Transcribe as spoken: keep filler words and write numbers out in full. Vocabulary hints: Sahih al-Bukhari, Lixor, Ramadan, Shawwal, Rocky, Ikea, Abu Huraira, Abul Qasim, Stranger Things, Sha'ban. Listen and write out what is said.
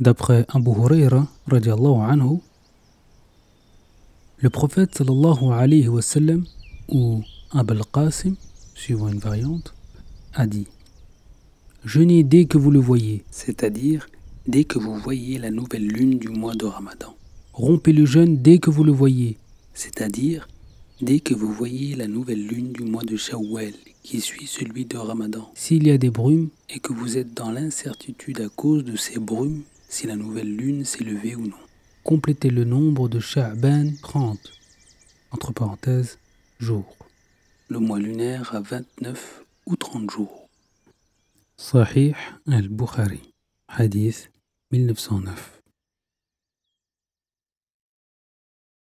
D'après Abu Huraira, anhu, le prophète sallallahu alayhi wa sallam, ou Abul Qasim, suivant une variante, a dit: jeûnez dès que vous le voyez, c'est-à-dire dès que vous voyez la nouvelle lune du mois de Ramadan. Rompez le jeûne dès que vous le voyez, c'est-à-dire dès que vous voyez la nouvelle lune du mois de Shawwal, qui suit celui de Ramadan. S'il y a des brumes et que vous êtes dans l'incertitude à cause de ces brumes, si la nouvelle lune s'est levée ou non. Complétez le nombre de Sha'ban trente, entre parenthèses, jours. Le mois lunaire a vingt-neuf ou trente jours. Sahih al-Bukhari, hadith mille neuf cent neuf.